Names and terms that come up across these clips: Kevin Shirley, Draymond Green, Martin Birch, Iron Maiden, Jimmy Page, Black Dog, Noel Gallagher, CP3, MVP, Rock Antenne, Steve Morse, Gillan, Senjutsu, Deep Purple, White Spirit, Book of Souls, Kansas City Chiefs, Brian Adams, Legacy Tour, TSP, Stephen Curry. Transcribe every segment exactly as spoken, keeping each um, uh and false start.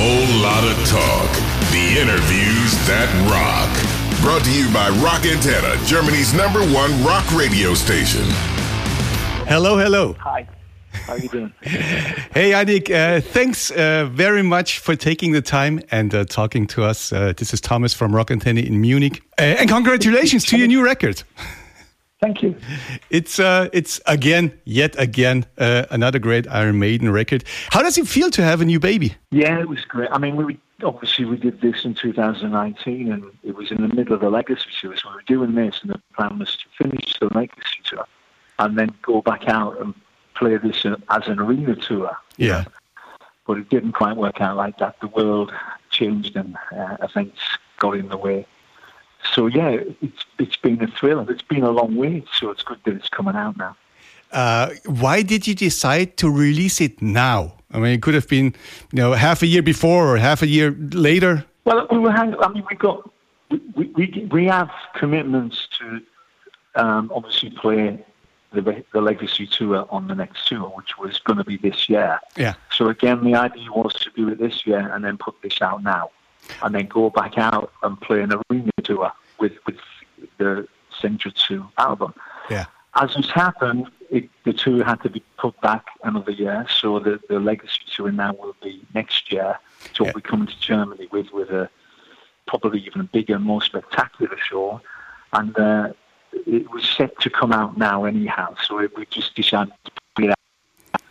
whole lot of talk. The interviews that rock. Brought to you by Rock Antenne, Germany's number one rock radio station. Hello, hello. Hi. How are you doing? Hey, Yannick. Uh, thanks uh, very much for taking the time and uh, talking to us. Uh, this is Thomas from Rock Antenne in Munich. Uh, and congratulations to your new record. Thank you. It's uh, it's again, yet again, uh, another great Iron Maiden record. How does it feel to have a new baby? Yeah, it was great. I mean, we obviously we did this in two thousand nineteen, and it was in the middle of the Legacy Tour, so we were doing this, and the plan was to finish the Legacy Tour and then go back out and play this as an arena tour. Yeah. But it didn't quite work out like that. The world changed, and uh, events got in the way. So yeah, it's it's been a thrill. It's been a long way, so it's good that it's coming out now. Uh, why did you decide to release it now? I mean, it could have been, you know, half a year before or half a year later. Well, we were. Hang- I mean, we got we we we have commitments to um, obviously play the the Legacy Tour on the next tour, which was going to be this year. Yeah. So again, the idea was to do it this year and then put this out now, and then go back out and play an arena tour with, with the Senjutsu album. Yeah. As it's happened, it, the tour had to be put back another year, so the, the Legacy Tour now will be next year. So yeah. We'll be coming to Germany with, with a probably even a bigger, more spectacular show, and uh, it was set to come out now anyhow, so it, we just decided to put it out.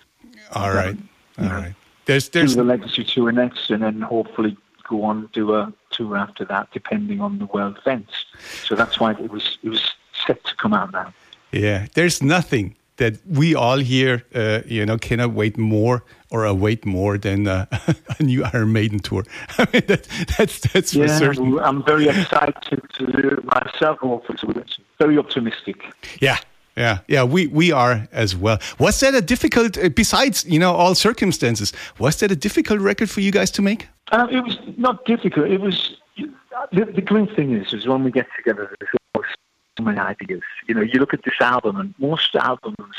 All right, um, all you know, right. There's, there's... Do the Legacy Tour next, and then hopefully go on do a tour after that, depending on the world events. So that's why it was it was set to come out now. Yeah, there's nothing that we all here, uh, you know, cannot wait more or await more than uh, a new Iron Maiden tour. I mean, that, that's that's yeah, for certain. I'm very excited to do it myself. Very optimistic. Yeah. Yeah, yeah, we, we are as well. Was that a difficult, besides, you know, all circumstances, was that a difficult record for you guys to make? Uh, it was not difficult. It was, the, the great thing is, is when we get together, there's always so many ideas. You know, you look at this album, and most albums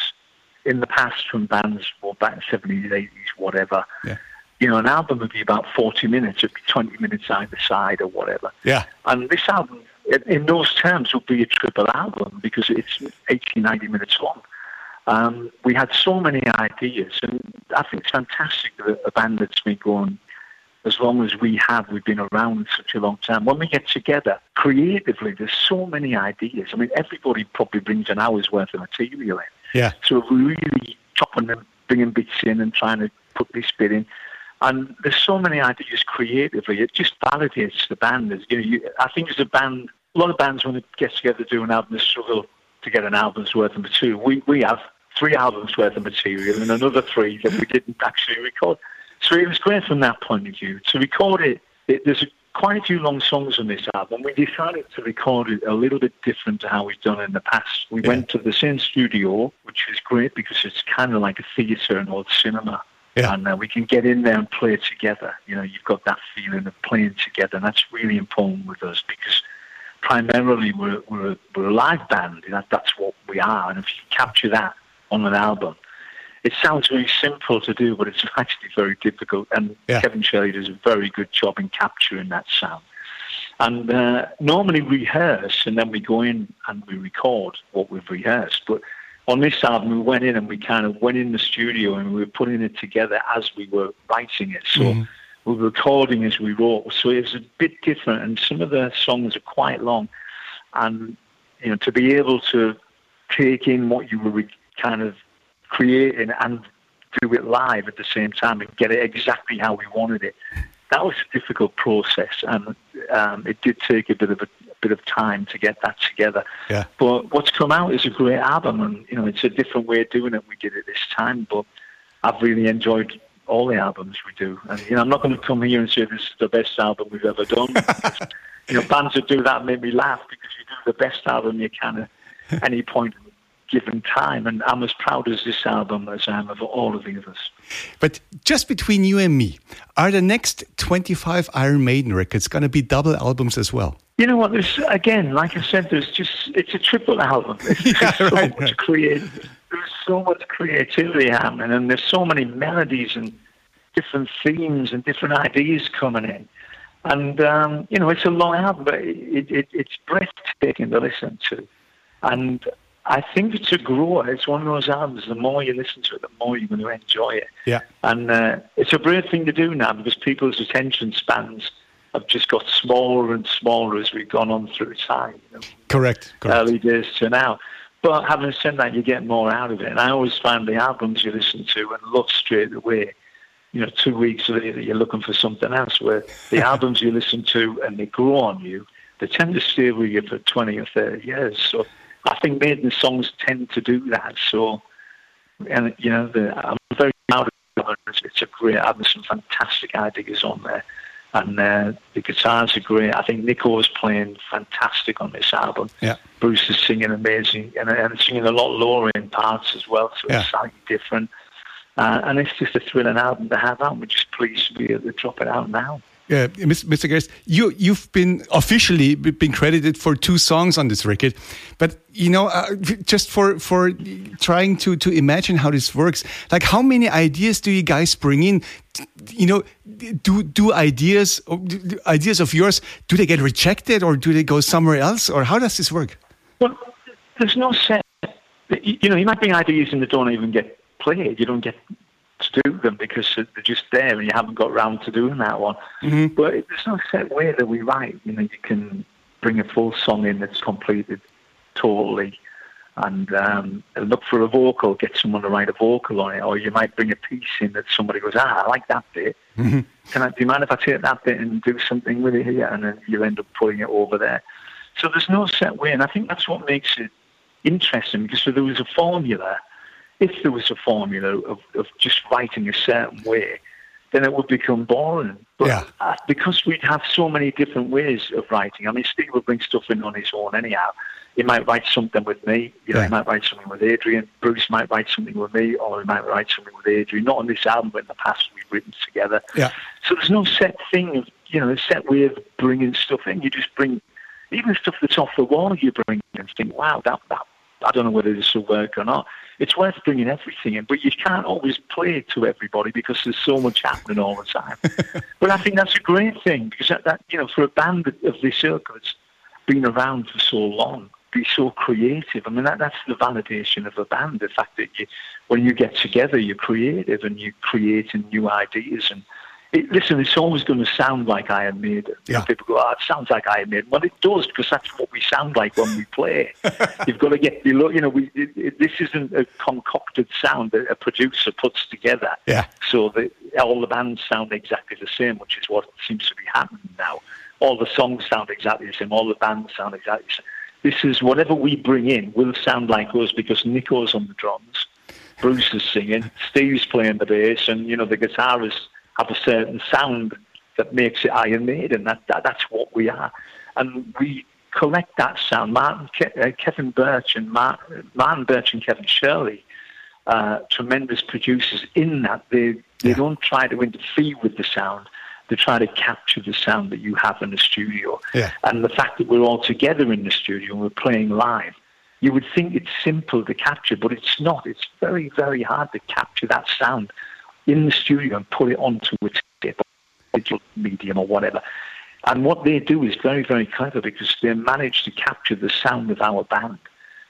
in the past from bands, well, back in the seventies, eighties, whatever, yeah. You know, an album would be about forty minutes, it'd be twenty minutes either side or whatever. Yeah. And this album, in those terms, would be a triple album because it's eighty, ninety minutes long. Um, we had so many ideas, and I think it's fantastic that a band that's been going as long as we have, we've been around such a long time. When we get together, creatively, there's so many ideas. I mean, everybody probably brings an hour's worth of material in. Yeah. So we're really chopping them, bringing bits in and trying to put this bit in. And there's so many ideas creatively. It just validates the band. As, you know, you, I think as a band, a lot of bands when they get together to do an album, they struggle to get an album's worth of material. We we have three albums worth of material and another three that we didn't actually record. So it was great from that point of view to record it. it there's a, quite a few long songs on this album. We decided to record it a little bit different to how we've done in the past. We yeah. went to the same studio, which is great because it's kind of like a theatre and old cinema. Yeah. And uh, we can get in there and play together. You know, you've got that feeling of playing together, and that's really important with us because primarily we're we're, we're a live band. That, that's what we are, and if you capture that on an album, it sounds very simple to do, but it's actually very difficult. And yeah. Kevin Shirley does a very good job in capturing that sound. And uh, normally we rehearse, and then we go in and we record what we've rehearsed, but on this album, we went in and we kind of went in the studio and we were putting it together as we were writing it. So mm. we were recording as we wrote. So it was a bit different, and some of the songs are quite long. And, you know, to be able to take in what you were re- kind of creating and do it live at the same time and get it exactly how we wanted it, that was a difficult process. And um, it did take a bit of a bit of time to get that together. Yeah. But what's come out is a great album, and you know, it's a different way of doing it. We did it this time, but I've really enjoyed all the albums we do. And you know, I'm not going to come here and say this is the best album we've ever done. Because, you know, bands that do that make me laugh because you do the best album you can at any point in given time, and I'm as proud as this album as I am of all of the others. But just between you and me, are the next twenty-five Iron Maiden records going to be double albums as well? You know what, there's, again, like I said, there's just, it's a triple album. There's yeah, so right, much right. Create, there's so much creativity happening, and there's so many melodies and different themes and different ideas coming in. And, um, you know, it's a long album, but it, it, it's breathtaking to listen to. And I think it's a grower. It's one of those albums, the more you listen to it, the more you're going to enjoy it. Yeah. And uh, it's a brave thing to do now because people's attention spans have just got smaller and smaller as we've gone on through time. You know? Correct, correct. Early days to now. But having said that, you get more out of it. And I always find the albums you listen to and love straight away, you know, two weeks later, you're looking for something else, where the albums you listen to and they grow on you, they tend to stay with you for twenty or thirty years. So I think Maiden songs tend to do that. So, and you know, the, I'm very proud of it. It's a great album, some fantastic ideas on there. And uh, the guitars are great. I think Nico's playing fantastic on this album. Yeah. Bruce is singing amazing and, and singing a lot lower in parts as well, so yeah. It's slightly different. Uh, and it's just a thrilling album to have out. We're just pleased to be able to drop it out now. Yeah, Mister Guest, you, you've been officially been credited for two songs on this record. But, you know, uh, just for for trying to, to imagine how this works, like how many ideas do you guys bring in? You know, do do ideas ideas of yours, do they get rejected or do they go somewhere else? Or how does this work? Well, there's no set. You know, you might bring ideas and they don't even get played. You don't get to do them because they're just there and you haven't got round to doing that one. Mm-hmm. But there's no set way that we write. You know, you can bring a full song in that's completed totally and um, look for a vocal, get someone to write a vocal on it, or you might bring a piece in that somebody goes, ah, I like that bit. Mm-hmm. Can I, do you mind if I take that bit and do something with it here? And then you end up putting it over there. So there's no set way, and I think that's what makes it interesting, because if there was a formula, if there was a formula of, of just writing a certain way, then it would become boring. But yeah. uh, because we'd have so many different ways of writing, I mean, Steve would bring stuff in on his own anyhow. He might write something with me, you know, yeah. He might write something with Adrian, Bruce might write something with me, or he might write something with Adrian. Not on this album, but in the past we've written together. Yeah. So there's no set thing, of, you know, a set way of bringing stuff in. You just bring, even stuff that's off the wall, you bring and think, wow, that, that I don't know whether this will work or not. It's worth bringing everything in, but you can't always play to everybody because there's so much happening all the time. But I think that's a great thing because that, that you know, for a band of this ilk that's been around for so long, be so creative. I mean, that, that's the validation of a band. The fact that you, when you get together, you're creative and you're creating new ideas. And it, listen, it's always going to sound like Iron Maiden. Yeah. People go, oh, it sounds like Iron Maiden. Well, it does, because that's what we sound like when we play. You've got to get, you know, we, it, it, this isn't a concocted sound that a producer puts together. Yeah. So that all the bands sound exactly the same, which is what seems to be happening now. All the songs sound exactly the same. All the bands sound exactly the same. This is whatever we bring in will sound like us because Nico's on the drums, Bruce is singing, Steve's playing the bass, and, you know, the guitarists have a certain sound that makes it Iron Maiden. That, that, that's what we are. And we collect that sound. Martin, Ke- uh, Kevin Birch and Mar- Martin Birch and Kevin Shirley, uh, tremendous producers in that. They, they yeah. don't try to interfere with the sound. They try to capture the sound that you have in the studio. Yeah. And the fact that we're all together in the studio and we're playing live, you would think it's simple to capture, but it's not. It's very, very hard to capture that sound in the studio and put it onto a tape, digital medium or whatever. And what they do is very, very clever because they manage to capture the sound of our band.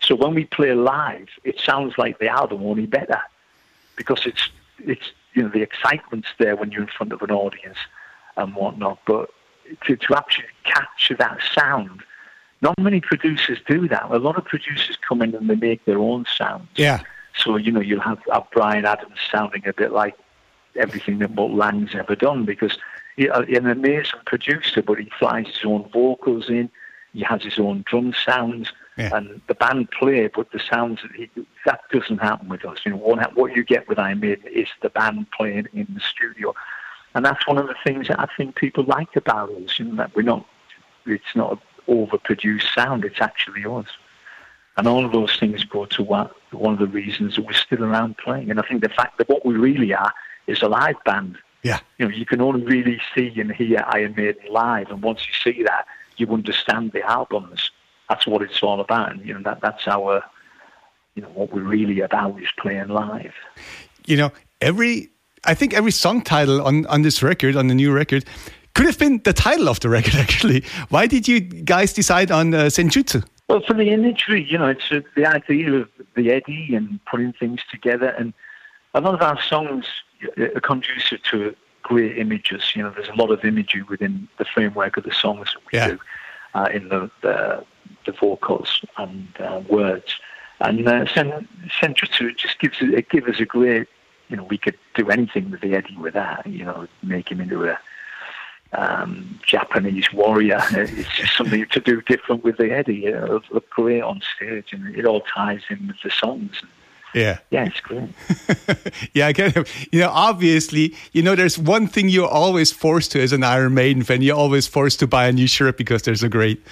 So when we play live, it sounds like the album, only better, because it's, it's you know, the excitement's there when you're in front of an audience and whatnot. But to, to actually capture that sound, not many producers do that. A lot of producers come in and they make their own sounds. Yeah. So, you know, you'll have, have Brian Adams sounding a bit like everything that Mutt Lange's ever done, because he's an amazing producer, but he flies his own vocals in, he has his own drum sounds, yeah. and the band play, but the sounds, that, he, that doesn't happen with us. You know, what, what you get with Iron Maiden is the band playing in the studio. And that's one of the things that I think people like about us, you know, that we're not, it's not an overproduced sound, it's actually us. And all of those things go to one, one of the reasons that we're still around playing. And I think the fact that what we really are is a live band. Yeah. You know, you can only really see and hear Iron Maiden live. And once you see that, you understand the albums. That's what it's all about. And, you know, that, that's our, you know, what we're really about is playing live. You know, every I think every song title on, on this record, on the new record, could have been the title of the record, actually. Why did you guys decide on uh, Senjutsu? Well, for the imagery, you know, it's uh, the idea of the eddy and putting things together. And a lot of our songs are conducive to great images. You know, there's a lot of imagery within the framework of the songs that we yeah. do uh, in the, the the vocals and uh, words. And uh, Senjutsu just gives it gives us a great, you know, we could do anything with the eddy with that, you know, make him into a um, Japanese warrior. It's just something to do different with the eddy. You know, look great on stage, and it all ties in with the songs. Yeah. Yeah, it's great. Yeah, I get it. You know, obviously, you know, there's one thing you're always forced to as an Iron Maiden fan. You're always forced to buy a new shirt because they're so great.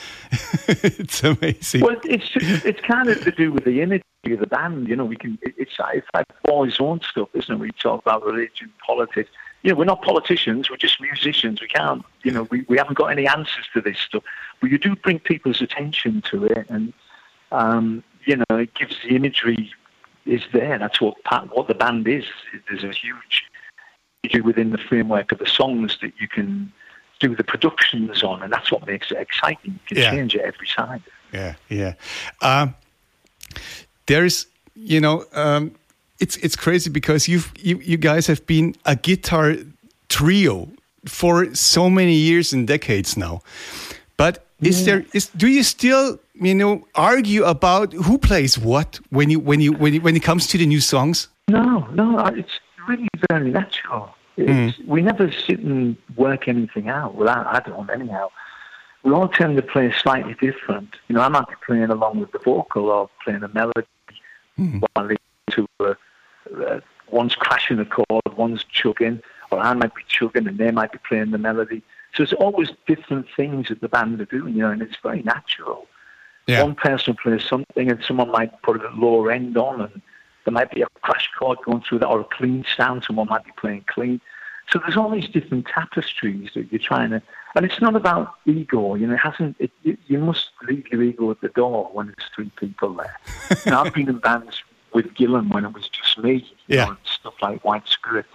It's amazing. Well, it's just, it's kind of to do with the imagery of the band. You know, we can, it's like boys' own stuff, isn't it? We talk about religion, politics. You know, we're not politicians. We're just musicians. We can't, you know, we, we haven't got any answers to this stuff. But you do bring people's attention to it. And, um, you know, it gives the imagery... is there. That's what what the band is. There's a huge issue within the framework of the songs that you can do the productions on, and that's what makes it exciting. You can yeah. change it every time. Yeah, yeah. Um, there's, you know, um, it's it's crazy because you've, you you guys have been a guitar trio for so many years and decades now. But is yeah. there is do you still you know, argue about who plays what when you when you when it, when it comes to the new songs? No, no, it's really very natural. It's, mm. We never sit and work anything out. Well, I, I don't anyhow. We all tend to play slightly different. You know, I might be playing along with the vocal or playing a melody mm. while listening to a, a, one's crashing a chord, one's chugging, or I might be chugging and they might be playing the melody. So it's always different things that the band are doing, you know, and it's very natural. Yeah. One person plays something and someone might put a lower end on and there might be a crash chord going through that or a clean sound. Someone might be playing clean. So there's all these different tapestries that you're trying to... And it's not about ego. You know, it hasn't... It, it, you must leave your ego at the door when there's three people there. Now, I've been in bands with Gillan when it was just me. Yeah. You know, stuff like White Spirit.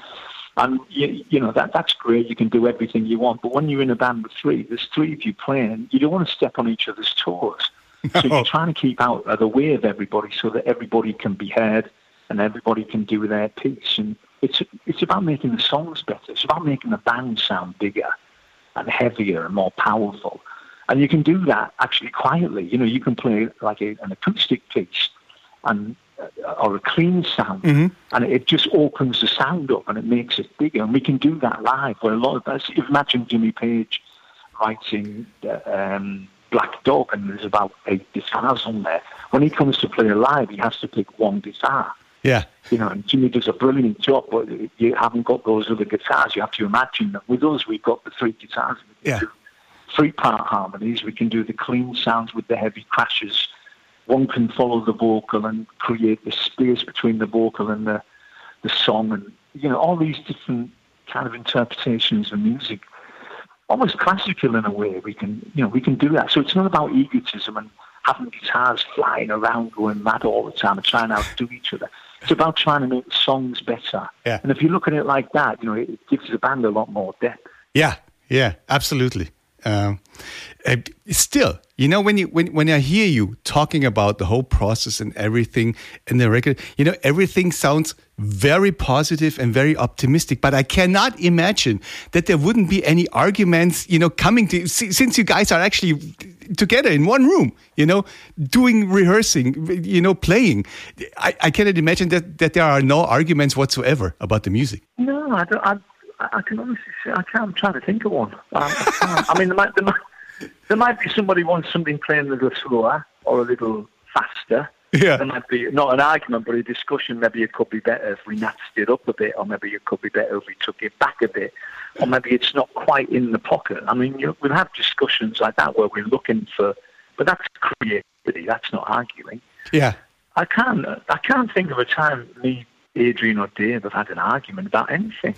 And, you, you know, that that's great. You can do everything you want. But when you're in a band with three, there's three of you playing. You don't want to step on each other's toes. No. So you're trying to keep out of the way of everybody so that everybody can be heard and everybody can do their piece. And it's it's about making the songs better. It's about making the band sound bigger and heavier and more powerful. And you can do that actually quietly. You know, you can play like a, an acoustic piece and or a clean sound, mm-hmm. and it just opens the sound up and it makes it bigger. And we can do that live. Where a lot of us, imagine Jimmy Page writing... Um, Black Dog, and there's about eight guitars on there. When he comes to play live, he has to pick one guitar. Yeah. You know, and Jimmy does a brilliant job, but you haven't got those other guitars. You have to imagine that with us, we've got the three guitars. We can yeah. do three-part harmonies. We can do the clean sounds with the heavy crashes. One can follow the vocal and create the space between the vocal and the, the song. And, you know, all these different kind of interpretations of music. Almost classical in a way. We can, you know, we can do that. So it's not about egotism and having guitars flying around going mad all the time and trying to outdo each other. It's about trying to make songs better. Yeah. And if you look at it like that, you know, it gives the band a lot more depth. Yeah, yeah, absolutely. Um, still, you know, when you when when I hear you talking about the whole process and everything in the record, you know, everything sounds very positive and very optimistic, but I cannot imagine that there wouldn't be any arguments, you know, coming to, since you guys are actually together in one room, you know, doing rehearsing, you know, playing. I, I cannot imagine that, that there are no arguments whatsoever about the music. No, I don't, I, I can honestly say, I can't, I'm trying to think of one. I, I, I mean, there might, there, might, there might be somebody wants something playing a little slower or a little faster. Yeah. There might be not an argument, but a discussion. Maybe it could be better if we natched it up a bit, or maybe it could be better if we took it back a bit, or maybe it's not quite in the pocket. I mean, you, we'll have discussions like that where we're looking for, but that's creativity. That's not arguing. Yeah, I can't. I can't think of a time me, Adrian, or Dave have had an argument about anything.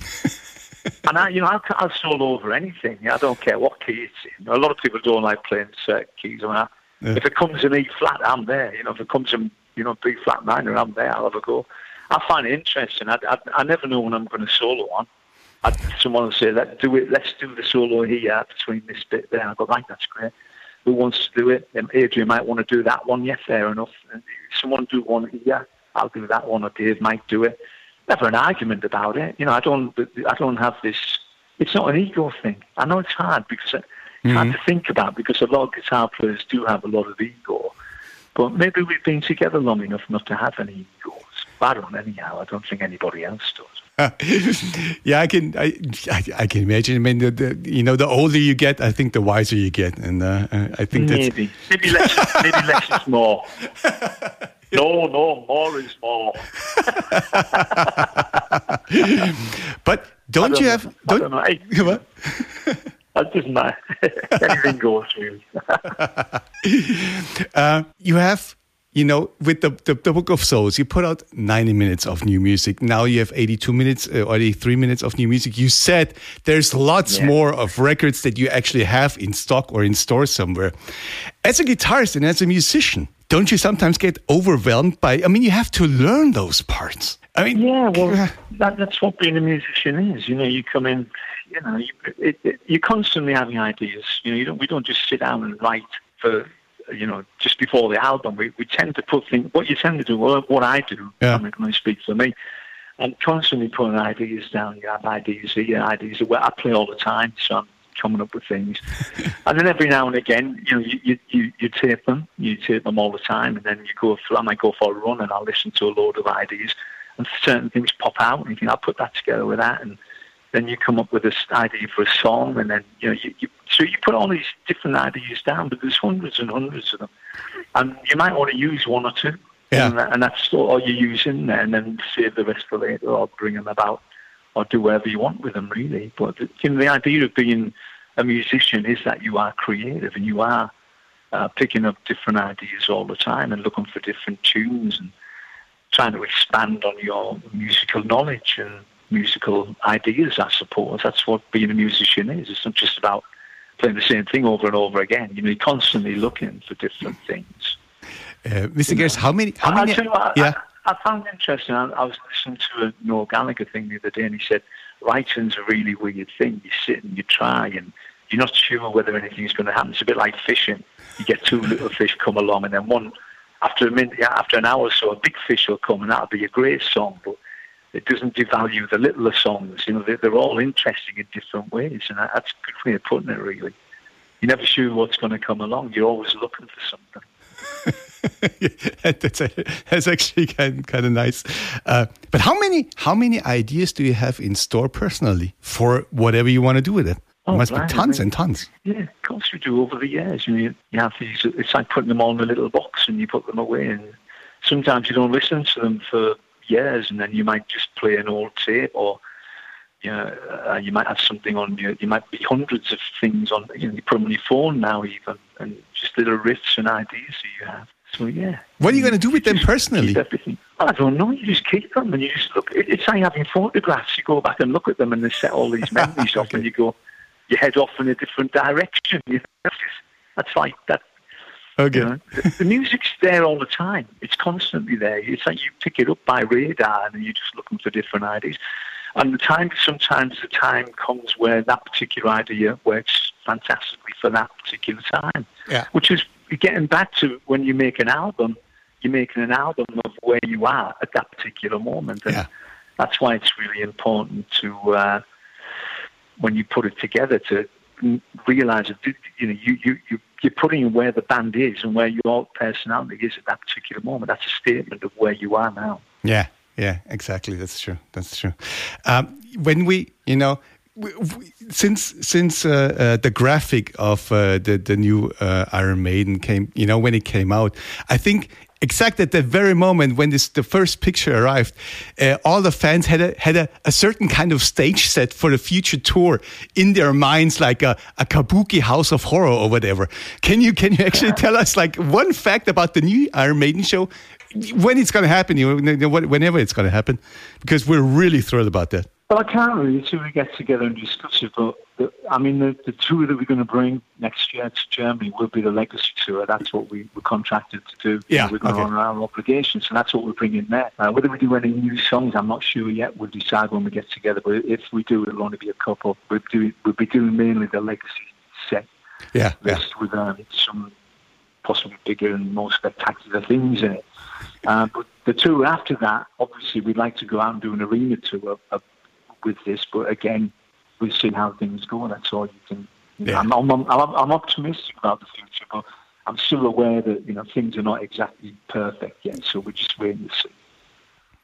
And I, you know, I'll, I'll solo over anything. I don't care what key it's in. A lot of people don't like playing certain keys. I mean, I, Yeah. If it comes in E flat, I'm there. You know, if it comes in, you know, B flat minor, I'm there. I'll have a go. I find it interesting. I, I, I never know when I'm going to solo on. I, someone will say, let's do it. Let's do the solo here between this bit there. I go, right, that's great. Who wants to do it? Um, Adrian might want to do that one. Yeah, fair enough. Someone do one here. I'll do that one. Or Dave might do it. Never an argument about it. You know, I don't. I don't have this. It's not an ego thing. I know it's hard because it's mm-hmm. hard to think about because a lot of guitar players do have a lot of ego. But maybe we've been together long enough not to have any ego. I don't, anyhow. I don't think anybody else does. Uh, yeah, I can. I, I, I can imagine. I mean, the, the, you know, the older you get, I think the wiser you get, and uh, I think maybe that's... maybe less, maybe less is more. No, no, more is more. But don't, don't you have? Don't, don't know. I, what? That doesn't matter. Anything goes through. uh, you have. You know, with the, the the Book of Souls, you put out ninety minutes of new music. Now you have eighty-two minutes or uh, eighty-three minutes of new music. You said there's lots yeah. more of records that you actually have in stock or in store somewhere. As a guitarist and as a musician, don't you sometimes get overwhelmed by, I mean, you have to learn those parts. I mean, yeah, well, that, that's what being a musician is. You know, you come in, you know, you, it, it, you're constantly having ideas. You know, you don't, we don't just sit down and write for... You know, just before the album, we, we tend to put things. What you tend to do, what, what I do, yeah. I'm going to speak for me. I'm constantly putting ideas down. You have ideas here, ideas where I play all the time, so I'm coming up with things. And then every now and again, you know, you, you, you, you tape them, you tape them all the time, and then you go through. I might go for a run and I'll listen to a load of ideas, and certain things pop out, and you think I'll put that together with that, and then you come up with this idea for a song, and then, you know, you, you, so you put all these different ideas down, but there's hundreds and hundreds of them. And you might want to use one or two, yeah. and, and that's all you're using, and then save the rest for later, or bring them about, or do whatever you want with them, really. But, you know, the idea of being a musician is that you are creative, and you are uh, picking up different ideas all the time, and looking for different tunes, and trying to expand on your musical knowledge, and musical ideas, I suppose. That's what being a musician is. It's not just about playing the same thing over and over again. You know, you're constantly looking for different things. Uh, Mister Gers, how many... How many I, I, yeah. I, I found it interesting. I, I was listening to a Noel Gallagher thing the other day, and he said, writing's a really weird thing. You sit and you try, and you're not sure whether anything's going to happen. It's a bit like fishing. You get two little fish come along, and then one, after a minute, after an hour or so, a big fish will come, and that'll be a great song, but it doesn't devalue the littler songs. You know, they're, they're all interesting in different ways, and that's a good way of putting it, really. You're never sure what's going to come along. You're always looking for something. Yeah, that's, a, that's actually kind, kind of nice. Uh, but how many how many ideas do you have in store personally for whatever you want to do with it? Oh, it must right, be tons I mean, and tons. Yeah, of course we do over the years. You know, you have these. It's like putting them all in a little box, and you put them away, and sometimes you don't listen to them for years, and then you might just play an old tape, or you know, uh, you might have something on your, you might be hundreds of things on, you know, you put them on your phone now even, and just little riffs and ideas that you have. So yeah. What are you going to do with you them personally? Everything. I don't know, you just keep them, and you just look, it's like having photographs, you go back and look at them, and they set all these memories up, and you go, you head off in a different direction. You know? That's like that. Okay. You know, the, the music's there all the time. It's constantly there. It's like you pick it up by radar, and you're just looking for different ideas. And the time, sometimes the time comes where that particular idea works fantastically for that particular time. Yeah. Which is getting back to when you make an album, you're making an album of where you are at that particular moment. And yeah. That's why it's really important to, uh, when you put it together, to realize that, you know, you you you. You're putting where the band is and where your personality is at that particular moment. That's a statement of where you are now. Yeah, yeah, exactly. That's true. That's true. Um, when we, you know, we, we, since since uh, uh, the graphic of uh, the the new uh, Iron Maiden came, you know, when it came out, I think exact at the very moment when this the first picture arrived, uh, all the fans had a had a, a certain kind of stage set for the future tour in their minds, like a, a kabuki house of horror or whatever. Can you can you actually tell us like one fact about the new Iron Maiden show, when it's going to happen, you know, whenever it's going to happen? Because we're really thrilled about that. Well, I can't really until we get together and discuss it, but the, I mean, the, the tour that we're going to bring next year to Germany will be the Legacy Tour. That's what we were contracted to do. Yeah, we're going to okay. honour our obligations, and that's what we're bringing there. Uh, whether we do any new songs, I'm not sure yet. We'll decide when we get together, but if we do, it'll only be a couple. We'll, do, we'll be doing mainly the Legacy set. Yeah. Just yeah. with um, some possibly bigger and more spectacular things in it. Uh, but the tour after that, obviously, we'd like to go out and do an arena tour a, a, with this, but again, we'll see how things go. That's all you can. Yeah. I'm, I'm, I'm, I'm optimistic about the future, but I'm still aware that you know things are not exactly perfect yet, so we're just waiting to see.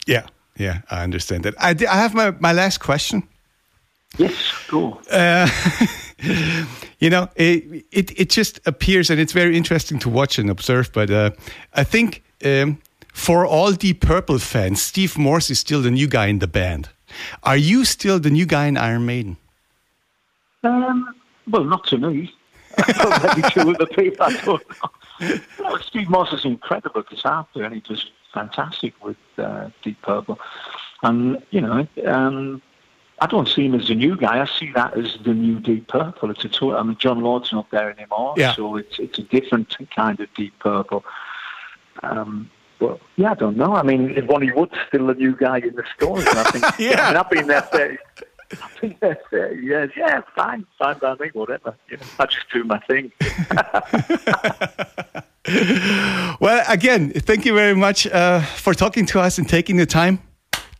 Yeah, yeah, I understand that. I, I have my, my last question. Yes, go. Uh, you know, it, it it just appears, and it's very interesting to watch and observe. But uh, I think um, for all Deep Purple fans, Steve Morse is still the new guy in the band. Are you still the new guy in Iron Maiden? Um, well, not to me. Maybe to other people, I don't know. No, Steve Morse is an incredible guitar player, and he does fantastic with uh, Deep Purple. And you know, um, I don't see him as the new guy. I see that as the new Deep Purple. It's a total, I mean, John Lord's not there anymore, yeah. so it's it's a different kind of Deep Purple. Um, Well, yeah, I don't know. I mean, Ronnie Wood's still the new guy in the story. And I think, yeah. I mean, I've been there thirty, I've been there thirty years. Yeah, fine, fine by me, whatever. You know, I just do my thing. Well, again, thank you very much uh, for talking to us and taking the time.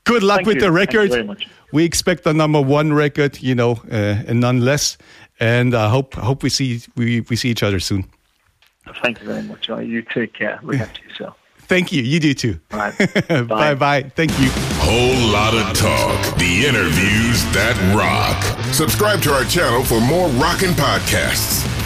Good luck thank with you. the record. Thank you very much. We expect a number one record, you know, uh, and none less. And I hope hope we see we, we see each other soon. Thank you very much. You take care. Look after yourself. Thank you. You do too. Right. Bye. Bye-bye. Thank you. Whole Lot of Talk. The interviews that rock. Subscribe to our channel for more rockin' podcasts.